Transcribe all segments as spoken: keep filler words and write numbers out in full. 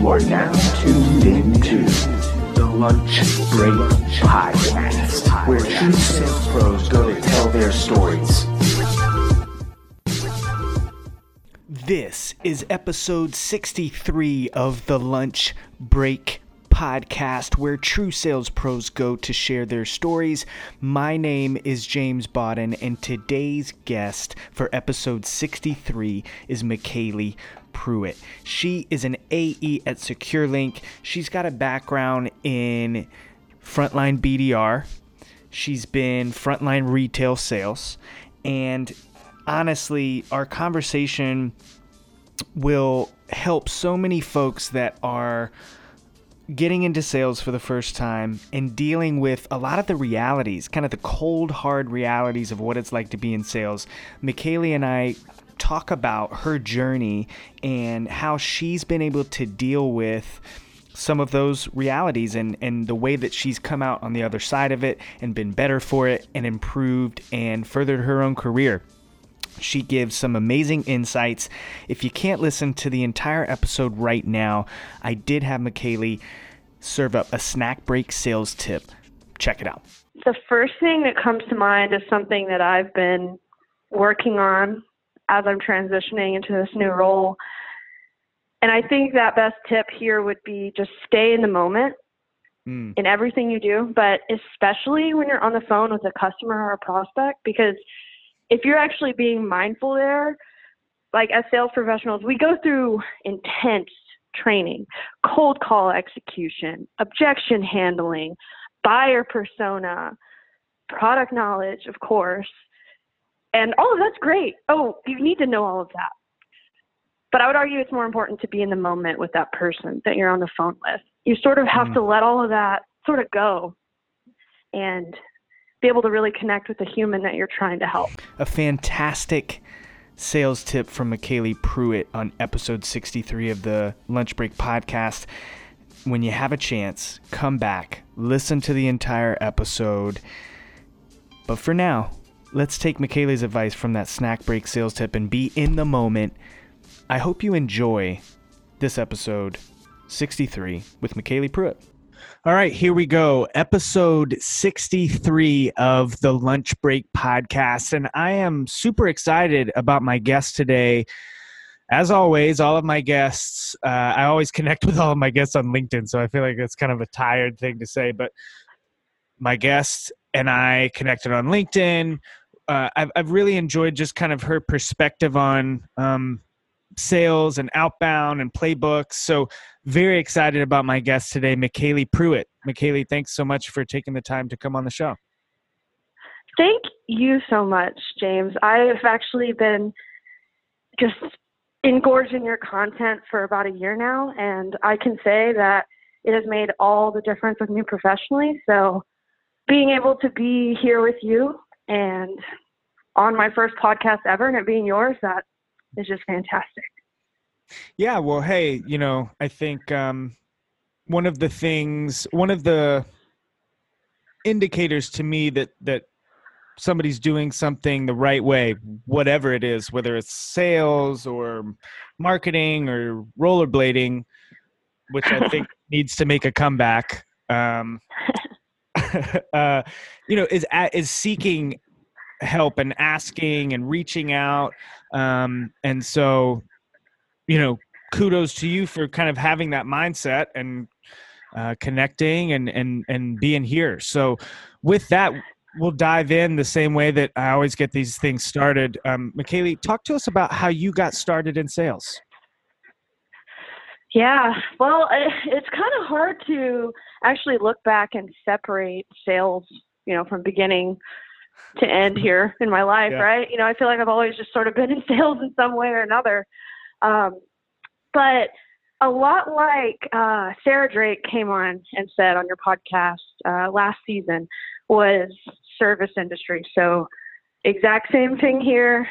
You are now tuned into the Lunch Break Podcast, where true sales pros go to tell their stories. This is episode sixty-three of the Lunch Break Podcast, where true sales pros go to share their stories. My name is James Bodden, and today's guest for episode sixty-three is McKaylee Pruitt. She is an A E at SecureLink. She's got a background in frontline B D R. She's been frontline retail sales, and honestly, our conversation will help so many folks that are getting into sales for the first time and dealing with a lot of the realities, kind of the cold, hard realities of what it's like to be in sales. McKaylee and I talk about her journey and how she's been able to deal with some of those realities and, and the way that she's come out on the other side of it and been better for it and improved and furthered her own career. She gives some amazing insights. If you can't listen to the entire episode right now, I did have McKaylee serve up a snack break sales tip. Check it out. The first thing that comes to mind is something that I've been working on as I'm transitioning into this new role. And I think that best tip here would be just stay in the moment mm. in everything you do, but especially when you're on the phone with a customer or a prospect, because if you're actually being mindful there, like as sales professionals, we go through intense training, cold call execution, objection handling, buyer persona, product knowledge, of course. And all of that's great. Oh, you need to know all of that. But I would argue it's more important to be in the moment with that person that you're on the phone with. You sort of have mm. to let all of that sort of go and be able to really connect with the human that you're trying to help. A fantastic sales tip from McKaylee Pruitt on episode sixty-three of the Lunch Break Podcast. When you have a chance, come back, listen to the entire episode. But for now, let's take McKaylee's advice from that snack break sales tip and be in the moment. I hope you enjoy this episode sixty-three with McKaylee Pruitt. All right, here we go. Episode sixty-three of the Lunch Break Podcast. And I am super excited about my guest today. As always, all of my guests, uh, I always connect with all of my guests on LinkedIn, so I feel like that's kind of a tired thing to say. But my guest and I connected on LinkedIn. Uh, I've, I've really enjoyed just kind of her perspective on um, sales and outbound and playbooks. So very excited about my guest today, McKaylee Pruitt. McKaylee, thanks so much for taking the time to come on the show. Thank you so much, James. I have actually been just engorging your content for about a year now, and I can say that it has made all the difference with me professionally. So being able to be here with you and on my first podcast ever and it being yours, that is just fantastic. Yeah. Well, hey, you know, I think um, one of the things, one of the indicators to me that, that somebody's doing something the right way, whatever it is, whether it's sales or marketing or rollerblading, which I think needs to make a comeback, um, uh, you know, is, is seeking help and asking and reaching out. Um, and so, you know, kudos to you for kind of having that mindset and uh, connecting and, and, and being here. So with that, we'll dive in the same way that I always get these things started. Um, McKaylee, talk to us about how you got started in sales. Yeah, well, it's kind of hard to actually look back and separate sales, you know, from beginning to end here in my life, yeah. right? You know, I feel like I've always just sort of been in sales in some way or another. Um, but a lot like uh, Sarah Drake came on and said on your podcast uh, last season was service industry. So exact same thing here.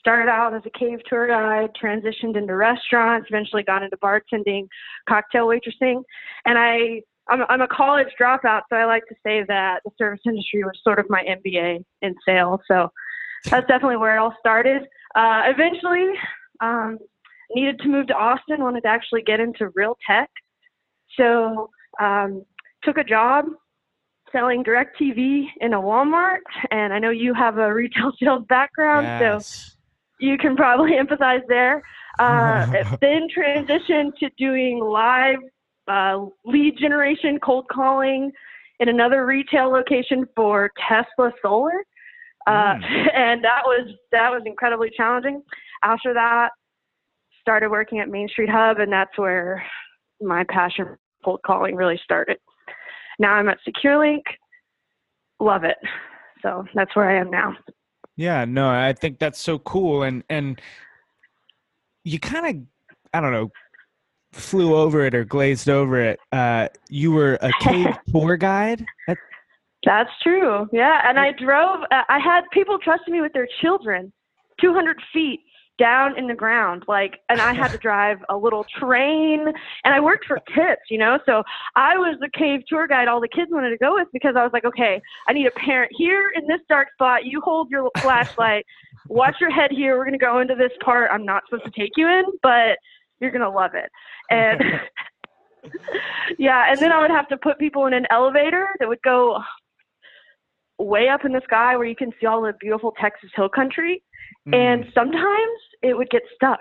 Started out as a cave tour guide, transitioned into restaurants, eventually got into bartending, cocktail waitressing. And I, I'm, I'm a college dropout, so I like to say that the service industry was sort of my M B A in sales. So that's definitely where it all started. Uh, eventually, um, needed to move to Austin, wanted to actually get into real tech. So um, took a job selling DirecTV in a Walmart. And I know you have a retail sales background, yes. So you can probably empathize there. Uh, then transitioned to doing live uh, lead generation, cold calling in another retail location for Tesla Solar. Uh, mm. And that was, that was incredibly challenging. After that, started working at Main Street Hub, and that's where my passion for cold calling really started. Now I'm at SecureLink. Love it. So that's where I am now. Yeah, no, I think that's so cool. And, and you kind of, I don't know, flew over it or glazed over it. Uh, you were a cave tour guide? At- That's true. Yeah. And I drove, I had people trusting me with their children, two hundred feet down in the ground. Like, and I had to drive a little train, and I worked for tips, you know? So I was the cave tour guide all the kids wanted to go with, because I was like, okay, I need a parent here in this dark spot. You hold your flashlight, watch your head here. We're going to go into this part I'm not supposed to take you in, but you're going to love it. And yeah. And then I would have to put people in an elevator that would go way up in the sky where you can see all the beautiful Texas hill country. Mm. And sometimes it would get stuck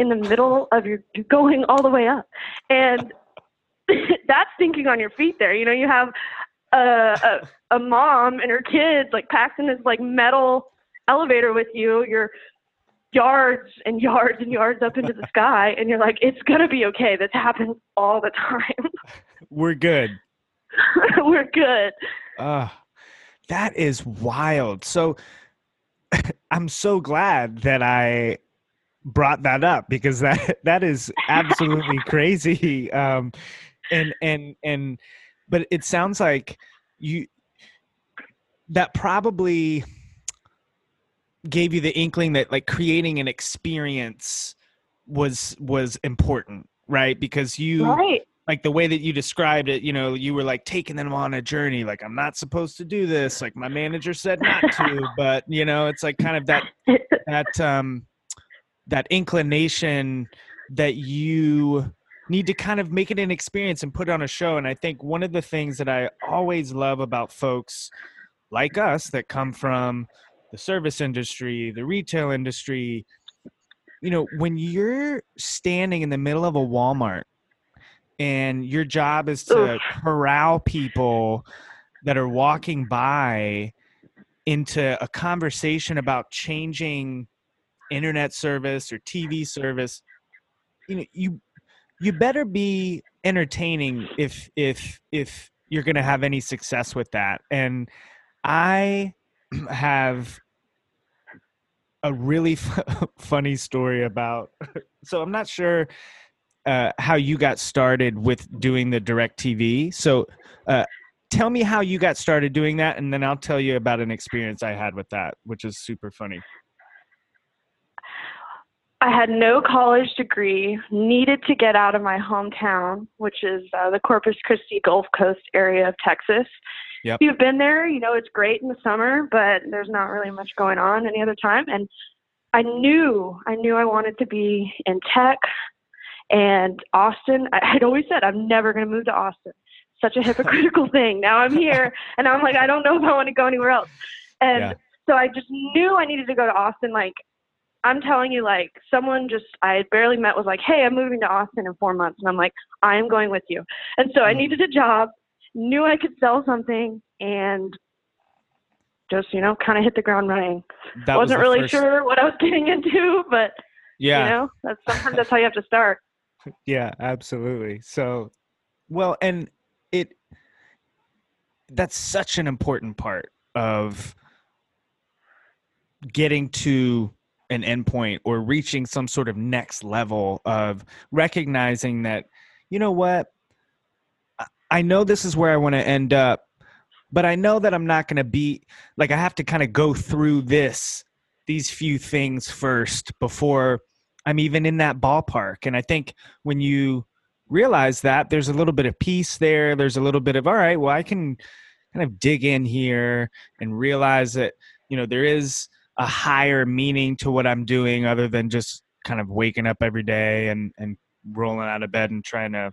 in the middle of your going all the way up. And that's thinking on your feet there. You know, you have a, a, a mom and her kids like packed in this like metal elevator with you. You're yards and yards and yards up into the sky. And you're like, it's going to be okay. This happens all the time. We're good. We're good. Uh. That is wild. So I'm so glad that I brought that up, because that, that is absolutely crazy. Um, and, and, and, but it sounds like you, that probably gave you the inkling that like creating an experience was, was important, right? Because you, right. Like the way that you described it, you know, you were like taking them on a journey. Like, I'm not supposed to do this. Like my manager said not to, but you know, it's like kind of that, that, um, that inclination that you need to kind of make it an experience and put on a show. And I think one of the things that I always love about folks like us that come from the service industry, the retail industry, you know, when you're standing in the middle of a Walmart and your job is to Oof. corral people that are walking by into a conversation about changing internet service or T V service, you know, you you better be entertaining if if if you're going to have any success with that. And I have a really f- funny story about. So I'm not sure. Uh, how you got started with doing the DirecTV. So uh, tell me how you got started doing that, and then I'll tell you about an experience I had with that, which is super funny. I had no college degree, needed to get out of my hometown, which is uh, the Corpus Christi Gulf Coast area of Texas. Yep. If you've been there, you know it's great in the summer, but there's not really much going on any other time. And I knew, I knew I wanted to be in tech. And Austin, I had always said, I'm never going to move to Austin. Such a hypocritical thing. Now I'm here and I'm like, I don't know if I want to go anywhere else. And yeah. So I just knew I needed to go to Austin. Like, I'm telling you, like someone just, I had barely met was like, hey, I'm moving to Austin in four months. And I'm like, I am going with you. And so I needed a job, knew I could sell something, and just, you know, kind of hit the ground running. That Wasn't was really first... sure what I was getting into, but yeah, you know, that's sometimes that's how you have to start. Yeah, absolutely. So, well, and it, that's such an important part of getting to an endpoint or reaching some sort of next level of recognizing that, you know what, I know this is where I want to end up, but I know that I'm not going to be like, I have to kind of go through this, these few things first before I'm even in that ballpark. And I think when you realize that, there's a little bit of peace there. There's a little bit of, all right, well, I can kind of dig in here and realize that, you know, there is a higher meaning to what I'm doing other than just kind of waking up every day and, and rolling out of bed and trying to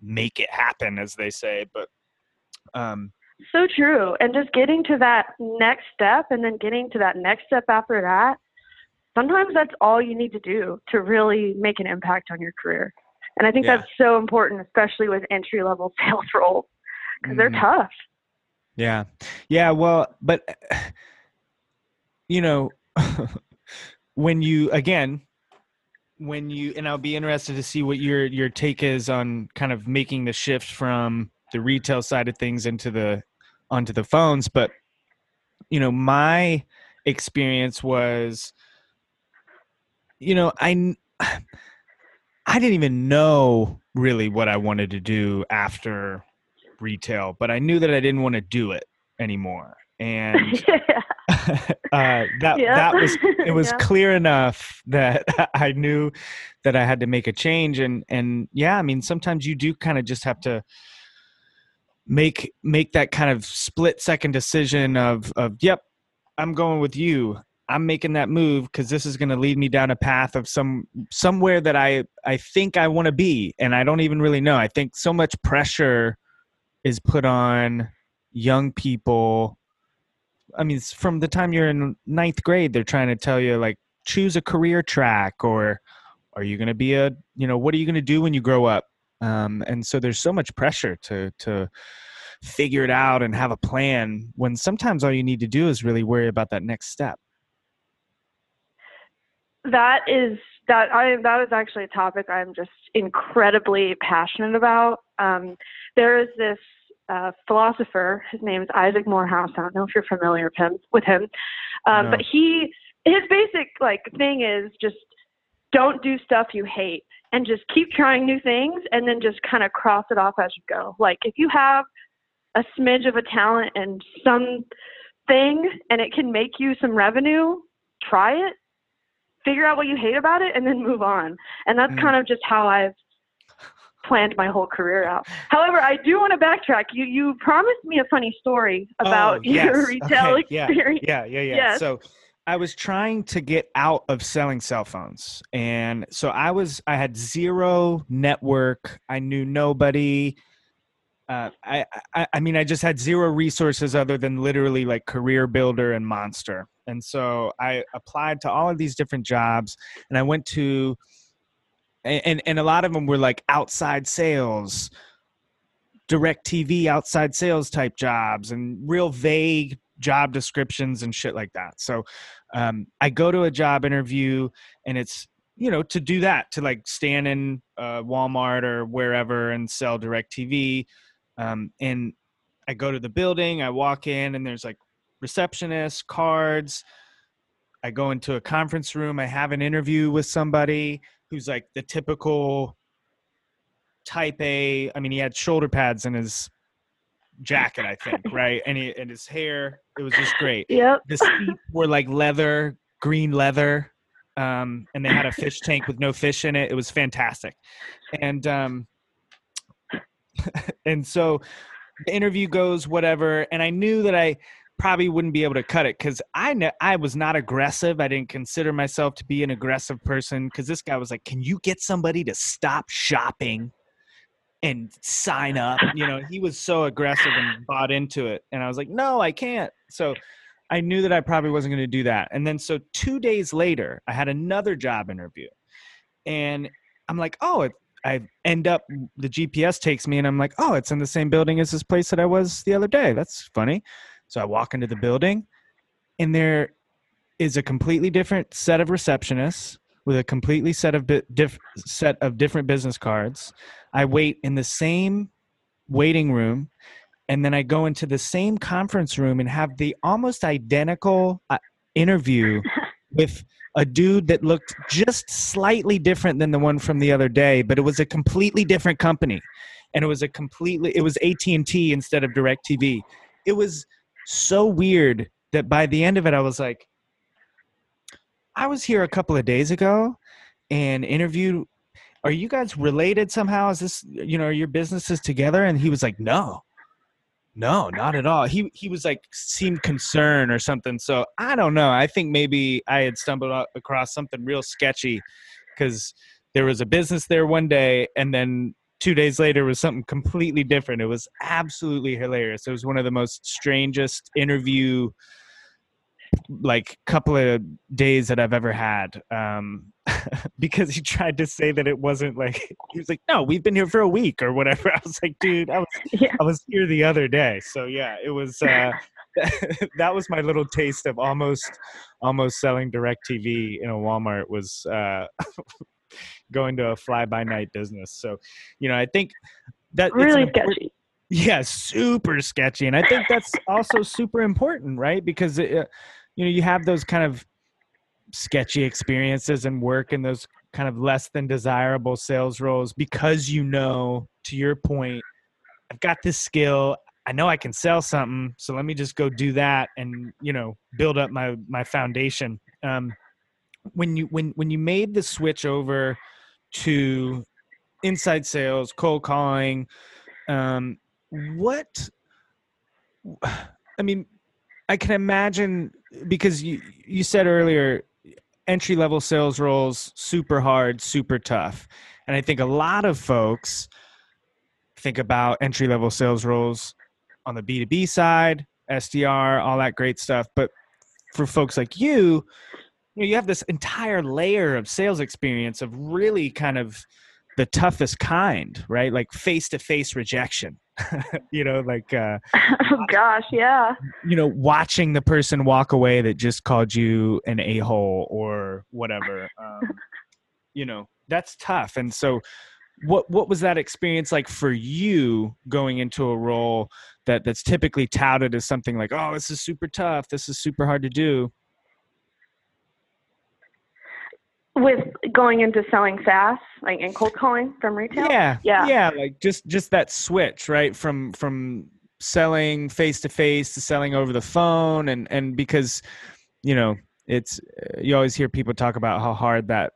make it happen, as they say. But um, so true. And just getting to that next step and then getting to that next step after that, sometimes that's all you need to do to really make an impact on your career. And I think yeah. that's so important, especially with entry-level sales roles, because mm-hmm. they're tough. Yeah. Yeah. Well, but, you know, when you, again, when you, and I'll be interested to see what your, your take is on kind of making the shift from the retail side of things into the, onto the phones. But, you know, my experience was, you know, I, I didn't even know really what I wanted to do after retail, but I knew that I didn't want to do it anymore. And yeah. uh, that yeah. that was, it was yeah. clear enough that I knew that I had to make a change. And, and yeah, I mean, sometimes you do kind of just have to make, make that kind of split second decision of, of, yep, I'm going with you. I'm making that move because this is going to lead me down a path of some somewhere that I, I think I want to be. And I don't even really know. I think so much pressure is put on young people. I mean, it's from the time you're in ninth grade, they're trying to tell you, like, choose a career track, or are you going to be a, you know, what are you going to do when you grow up? Um, and so there's so much pressure to, to figure it out and have a plan when sometimes all you need to do is really worry about that next step. That is that I that is actually a topic I'm just incredibly passionate about. Um, there is this uh, philosopher. His name is Isaac Morehouse. I don't know if you're familiar with him. With him, um, no. But he his basic like thing is just don't do stuff you hate and just keep trying new things and then just kind of cross it off as you go. Like if you have a smidge of a talent and some thing and it can make you some revenue, try it. Figure out what you hate about it and then move on. And that's kind of just how I've planned my whole career out. However, I do want to backtrack. You you promised me a funny story about oh, yes. your retail okay. experience. Yeah, yeah, yeah. yeah. Yes. So I was trying to get out of selling cell phones. And so I was I had zero network. I knew nobody. Uh, I, I I mean, I just had zero resources other than literally like Career Builder and Monster. And so I applied to all of these different jobs and I went to, and, and a lot of them were like outside sales, DirecTV outside sales type jobs and real vague job descriptions and shit like that. So um, I go to a job interview and it's, you know, to do that, to like stand in uh, Walmart or wherever and sell DirecTV. Um, and I go to the building, I walk in and there's like receptionist, cards. I go into a conference room. I have an interview with somebody who's like the typical type A. I mean, he had shoulder pads in his jacket, I think, right? And, he, and his hair, it was just great. Yep. The seats were like leather, green leather. Um, and they had a fish tank with no fish in it. It was fantastic. And, um, and so the interview goes, whatever. And I knew that I probably wouldn't be able to cut it because I ne- I was not aggressive. I didn't consider myself to be an aggressive person because this guy was like, can you get somebody to stop shopping and sign up? You know, he was so aggressive and bought into it. And I was like, no, I can't. So I knew that I probably wasn't going to do that. And then so two days later, I had another job interview. And I'm like, oh, it, I end up, the G P S takes me and I'm like, oh, it's in the same building as this place that I was the other day. That's funny. So I walk into the building and there is a completely different set of receptionists with a completely set of bi- diff- set of different business cards. I wait in the same waiting room and then I go into the same conference room and have the almost identical uh, interview with a dude that looked just slightly different than the one from the other day, but it was a completely different company. And it was a completely, it was A T and T instead of DirecTV. It was so weird that by the end of it, I was like, I was here a couple of days ago and interviewed. Are you guys related somehow? Is this, you know, are your businesses together? And he was like, no. No, not at all. He he was like, seemed concerned or something. So I don't know. I think maybe I had stumbled across something real sketchy, because there was a business there one day, and then two days later was something completely different. It was absolutely hilarious. It was one of the most strangest interview, like, couple of days that I've ever had. Um, because he tried to say that it wasn't like, he was like, no, we've been here for a week or whatever. I was like, dude, I was, yeah. I was here the other day. So yeah, it was, uh, that was my little taste of almost, almost selling DirecTV in a Walmart, was, uh, going to a fly by night business. So, you know, I think that really it's sketchy. Yeah. Super sketchy. And I think that's also super important, right? Because it, uh, you know, you have those kind of sketchy experiences and work in those kind of less than desirable sales roles, because, you know, to your point, I've got this skill, I know I can sell something, so let me just go do that and, you know, build up my, my foundation. Um, when you, when, when you made the switch over to inside sales, cold calling, um, what, I mean, I can imagine, because you, you said earlier, entry-level sales roles, super hard, super tough. And I think a lot of folks think about entry-level sales roles on the B two B side, S D R, all that great stuff. But for folks like you, you know, you have this entire layer of sales experience of really kind of the toughest kind, right? Like face-to-face rejection, you know, like, uh, oh gosh. Yeah. You know, watching the person walk away that just called you an a-hole or whatever, um, you know, that's tough. And so what, what was that experience like for you going into a role that that's typically touted as something like, oh, this is super tough, this is super hard to do? With going into selling SaaS, like, and cold calling from retail? Yeah. Yeah. Yeah. Like just, just that switch, right? From, from selling face to face to selling over the phone. And, and because, you know, it's, you always hear people talk about how hard that,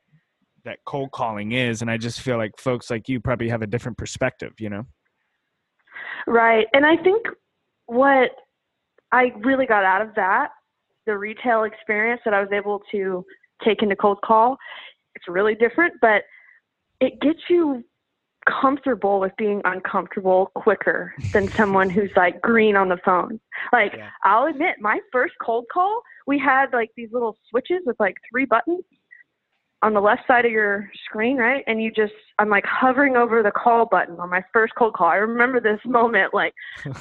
that cold calling is. And I just feel like folks like you probably have a different perspective, you know? Right. And I think what I really got out of that, the retail experience that I was able to taking a cold call, it's really different, but it gets you comfortable with being uncomfortable quicker than someone who's like green on the phone. Like, yeah. I'll admit, my first cold call, we had like these little switches with like three buttons on the left side of your screen, right? And you just, I'm like hovering over the call button on my first cold call. I remember this moment, like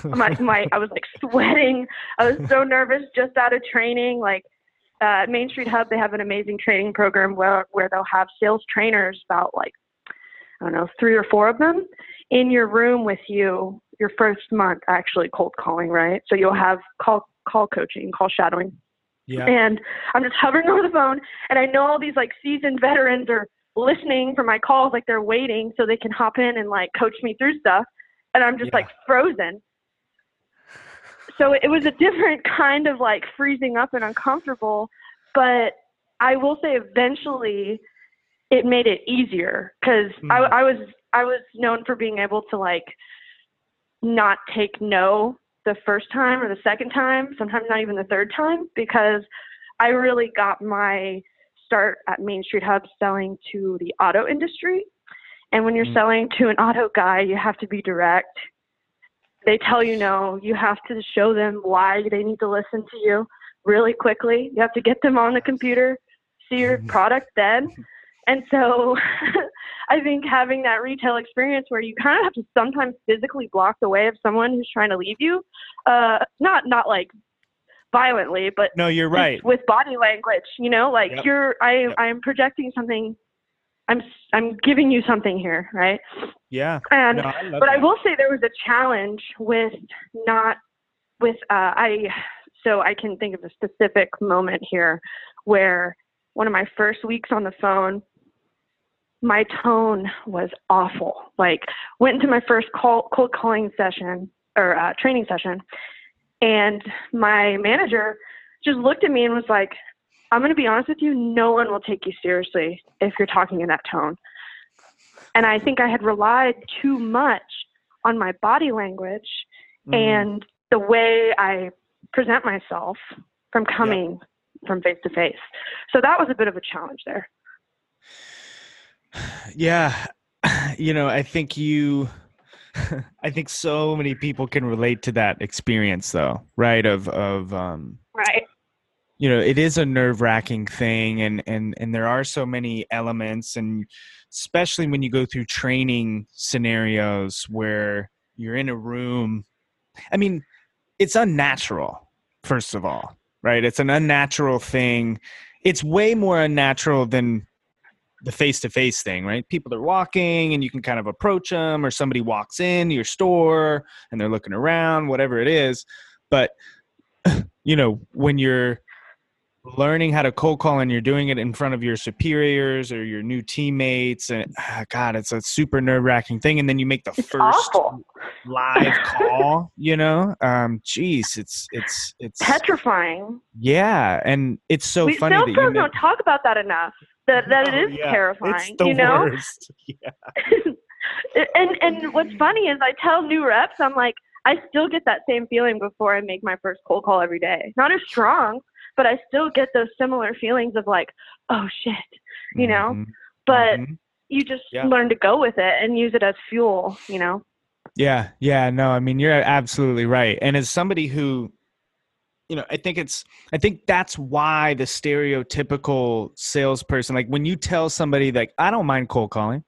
my, my I was like sweating. I was so nervous, just out of training, like, Uh, Main Street Hub, they have an amazing training program where, where they'll have sales trainers, about like, I don't know, three or four of them in your room with you your first month actually cold calling, right? So you'll have call call coaching, call shadowing. Yeah. And I'm just hovering over the phone, and I know all these like seasoned veterans are listening for my calls, like they're waiting so they can hop in and like coach me through stuff. And I'm just yeah. like frozen. So it was a different kind of like freezing up and uncomfortable, but I will say eventually it made it easier, because mm-hmm. I, I was I was known for being able to like not take no the first time or the second time, sometimes not even the third time, because I really got my start at Main Street Hub selling to the auto industry. And when you're mm-hmm. selling to an auto guy, you have to be direct. They tell you no, you have to show them why they need to listen to you really quickly. You have to get them on the computer, see your product then. And so I think having that retail experience where you kind of have to sometimes physically block the way of someone who's trying to leave you, uh, not, not like violently, but no, you're right. With body language, you know, like yep. you're, I, yep. I'm projecting something. I'm, I'm giving you something here. Right. Yeah. And, no, I love but that. I will say there was a challenge with not with, uh, I, so I can think of a specific moment here where one of my first weeks on the phone, my tone was awful. Like, went into my first call, cold calling session or uh, training session. And my manager just looked at me and was like, I'm going to be honest with you, no one will take you seriously if you're talking in that tone. And I think I had relied too much on my body language mm-hmm. and the way I present myself from coming yeah. from face to face. So that was a bit of a challenge there. Yeah. You know, I think you, I think so many people can relate to that experience though, right? Of, of, um, right. You know, it is a nerve wracking thing, and, and, and there are so many elements, and especially when you go through training scenarios where you're in a room. I mean, it's unnatural, first of all, right? It's an unnatural thing. It's way more unnatural than the face-to-face thing, right? People are walking and you can kind of approach them, or somebody walks in your store and they're looking around, whatever it is. But, you know, when you're learning how to cold call and you're doing it in front of your superiors or your new teammates, and oh God, it's a super nerve-wracking thing. And then you make the it's first awful. live call, you know, um, geez, it's, it's, it's petrifying. Yeah. And it's so we funny. We don't know, talk about that enough, that, that no, it is yeah. terrifying, it's the you know, worst. Yeah. and, and what's funny is I tell new reps, I'm like, I still get that same feeling before I make my first cold call every day. Not as strong, but I still get those similar feelings of like, oh shit, you know, mm-hmm. but mm-hmm. you just yeah. learn to go with it and use it as fuel, you know? Yeah. Yeah. No, I mean, you're absolutely right. And as somebody who, you know, I think it's, I think that's why the stereotypical salesperson, like when you tell somebody like, I don't mind cold calling,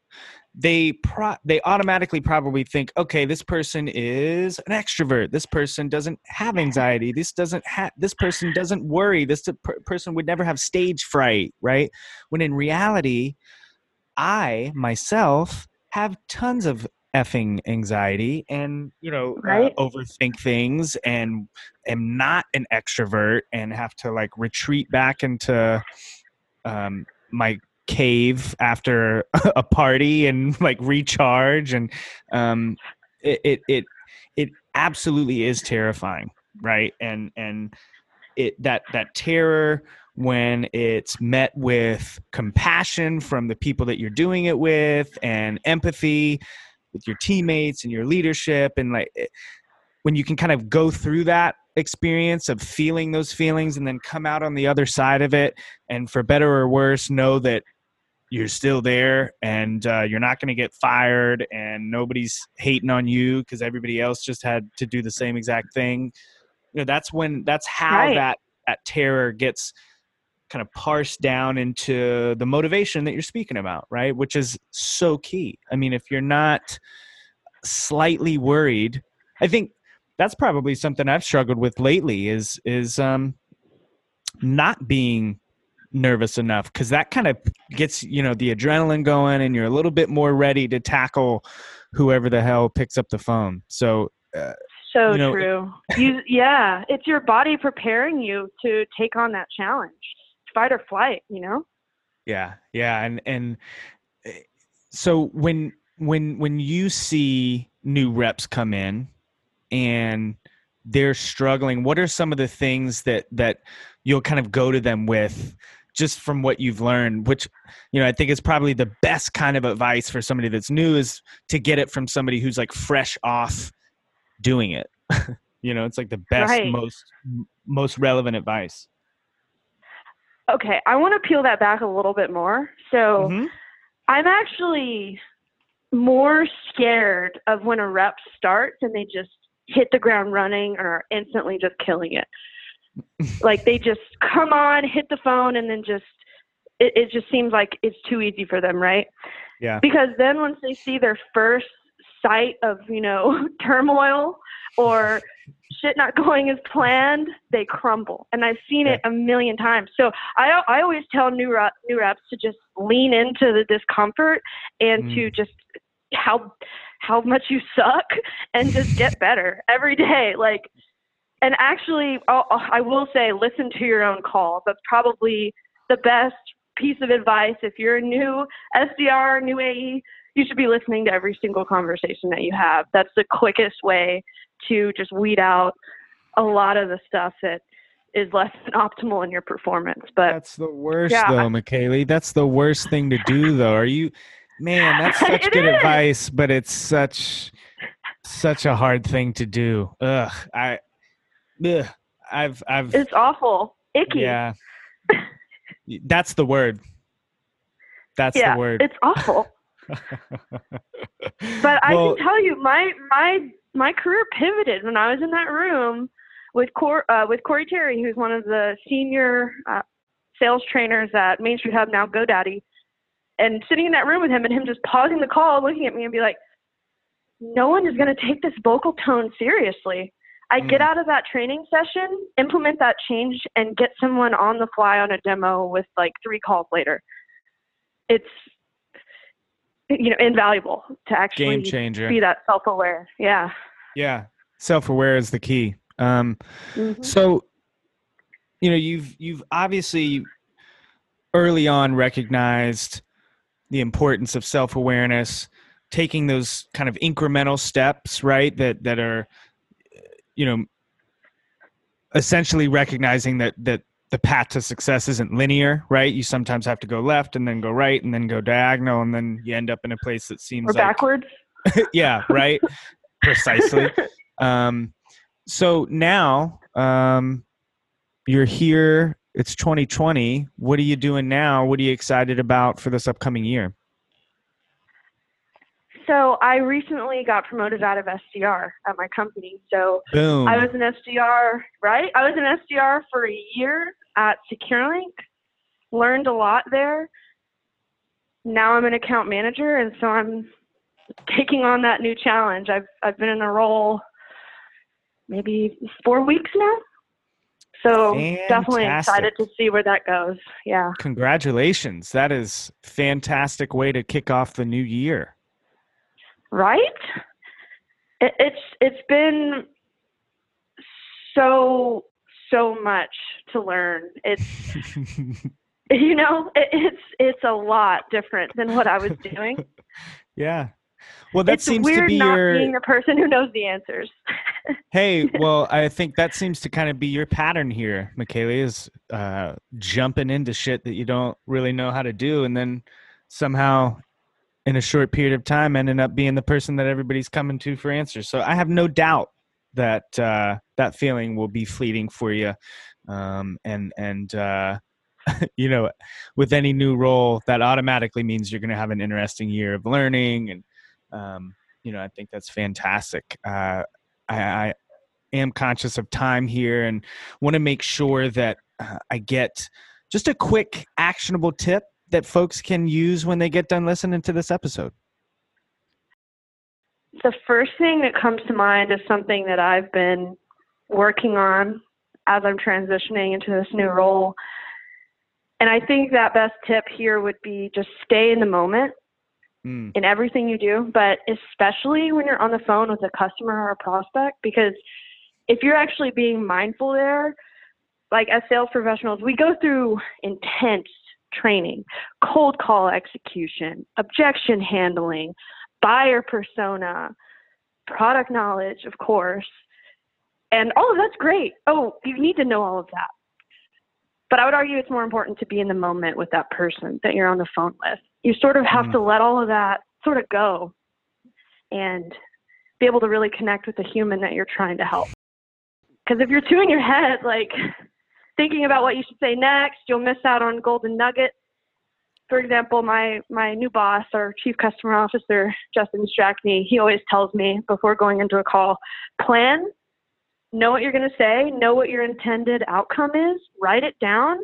they pro- they automatically probably think, okay, this person is an extrovert. This person doesn't have anxiety. This doesn't have, this person doesn't worry. This per- person would never have stage fright, right? When in reality, I myself have tons of effing anxiety and, you know, right? uh, overthink things, and am not an extrovert, and have to like retreat back into um, my cave after a party and like recharge. And um it, it it it absolutely is terrifying, right? And and it that that terror, when it's met with compassion from the people that you're doing it with, and empathy with your teammates and your leadership, and like it, when you can kind of go through that experience of feeling those feelings and then come out on the other side of it, and for better or worse know that you're still there, and uh, you're not going to get fired, and nobody's hating on you because everybody else just had to do the same exact thing. You know, that's when, that's how right. that, that terror gets kind of parsed down into the motivation that you're speaking about, right? Which is so key. I mean, if you're not slightly worried, I think that's probably something I've struggled with lately is, is um, not being nervous enough, because that kind of gets, you know, the adrenaline going, and you're a little bit more ready to tackle whoever the hell picks up the phone. So, uh, so you know, true. you, yeah. It's your body preparing you to take on that challenge, fight or flight, you know? Yeah. Yeah. And, and so when, when, when you see new reps come in, and they're struggling, what are some of the things that, that you'll kind of go to them with just from what you've learned, which, you know, I think is probably the best kind of advice for somebody that's new, is to get it from somebody who's like fresh off doing it. You know, it's like the best, right. most, most relevant advice. Okay. I want to peel that back a little bit more. So mm-hmm. I'm actually more scared of when a rep starts and they just hit the ground running or are instantly just killing it. Like they just come on, hit the phone, and then just, it, it just seems like it's too easy for them. Right. Yeah. Because then once they see their first sight of, you know, turmoil or shit not going as planned, they crumble. And I've seen yeah. it a million times. So I, I always tell new rep, new reps to just lean into the discomfort and mm. to just how, how much you suck, and just get better every day. Like, and actually I'll, I will say, listen to your own calls. That's probably the best piece of advice. If you're a new S D R, new A E, you should be listening to every single conversation that you have. That's the quickest way to just weed out a lot of the stuff that is less than optimal in your performance. But that's the worst yeah. though, McKaylee, that's the worst thing to do though. Are you, man, that's such good is. advice, but it's such, such a hard thing to do. Ugh. I, Ugh, I've, I've. It's awful. Icky. Yeah. That's the word. That's yeah, the word. It's awful. But I well, can tell you, my my my career pivoted when I was in that room with Cor uh, with Corey Terry, who's one of the senior uh, sales trainers at Main Street Hub, now GoDaddy, and sitting in that room with him and him just pausing the call, looking at me, and be like, "No one is going to take this vocal tone seriously." I mm. get out of that training session, implement that change, and get someone on the fly on a demo with like three calls later. It's you know, invaluable to actually Game changer. Be that self-aware. Yeah. Yeah. Self-aware is the key. Um, mm-hmm. So, you know, you've, you've obviously early on recognized the importance of self-awareness, taking those kind of incremental steps, right? That, that are, you know, essentially recognizing that, that, the path to success isn't linear, right? You sometimes have to go left and then go right and then go diagonal, and then you end up in a place that seems or like backwards. Yeah, right. Precisely. Um, so now um, you're here. It's twenty twenty. What are you doing now? What are you excited about for this upcoming year? So I recently got promoted out of S D R at my company. So Boom. I was an S D R, right? I was an S D R for a year at SecureLink, learned a lot there. Now I'm an account manager, and so I'm taking on that new challenge. I've I've been in a role maybe four weeks now. So fantastic. Definitely excited to see where that goes. Yeah. Congratulations. That is a fantastic way to kick off the new year. Right? It's, it's been so, so much to learn. It's, you know, it, it's, it's a lot different than what I was doing. Yeah. Well, that it's seems to be not your being the person who knows the answers. Hey, well, I think that seems to kind of be your pattern here, McKaylee, is uh, jumping into shit that you don't really know how to do. And then somehow in a short period of time, ended up being the person that everybody's coming to for answers. So I have no doubt that uh, that feeling will be fleeting for you. Um, and, and uh, you know, with any new role, that automatically means you're going to have an interesting year of learning. And, um, you know, I think that's fantastic. Uh, I, I am conscious of time here and want to make sure that uh, I get just a quick actionable tip that folks can use when they get done listening to this episode? The first thing that comes to mind is something that I've been working on as I'm transitioning into this new role. And I think that best tip here would be just stay in the moment mm. in everything you do, but especially when you're on the phone with a customer or a prospect, because if you're actually being mindful there, like as sales professionals, we go through intense training, cold call execution, objection handling, buyer persona, product knowledge, of course. And all of that's great. Oh, you need to know all of that. But I would argue it's more important to be in the moment with that person that you're on the phone with. You sort of have mm. to let all of that sort of go and be able to really connect with the human that you're trying to help. Because if you're too in your head, like thinking about what you should say next, you'll miss out on golden nuggets. For example, my, my new boss, our chief customer officer, Justin Strachney, he always tells me before going into a call, plan, know what you're going to say, know what your intended outcome is, write it down.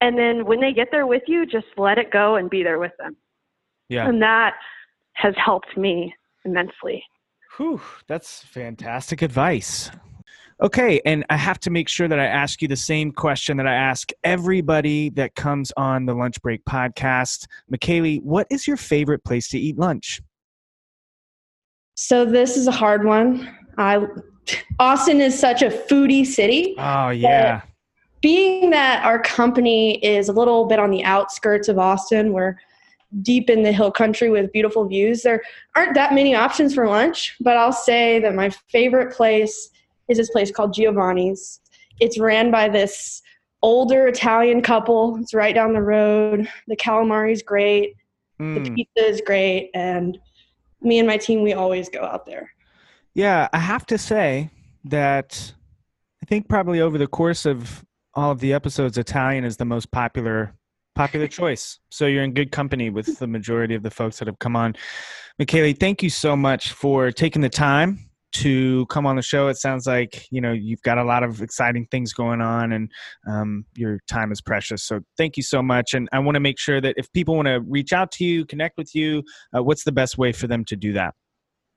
And then when they get there with you, just let it go and be there with them. Yeah. And that has helped me immensely. Whew, that's fantastic advice. Okay, and I have to make sure that I ask you the same question that I ask everybody that comes on the Lunch Break podcast. McKaylee, what is your favorite place to eat lunch? So this is a hard one. I Austin is such a foodie city. Oh, yeah. That being that our company is a little bit on the outskirts of Austin, we're deep in the hill country with beautiful views. There aren't that many options for lunch, but I'll say that my favorite place is this place called Giovanni's. It's ran by this older Italian couple. It's right down the road. The calamari's great. Mm. The pizza is great. And me and my team, we always go out there. Yeah, I have to say, that I think probably over the course of all of the episodes, Italian is the most popular popular choice. So you're in good company with the majority of the folks that have come on. McKaylee, thank you so much for taking the time to come on the show. It sounds like, you know, you've got a lot of exciting things going on, and um, your time is precious. So thank you so much. And I want to make sure that if people want to reach out to you, connect with you, uh, what's the best way for them to do that?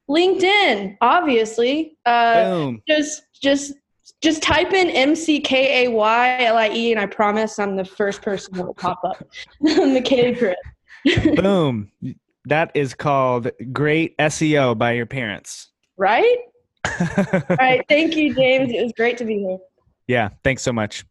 LinkedIn, obviously. Uh, Boom. Just, just, just type in M C K A Y L I E, and I promise I'm the first person that will pop up. McKaylee Pruitt. Boom. That is called great S E O by your parents. Right? All right. Thank you, James. It was great to be here. Yeah. Thanks so much.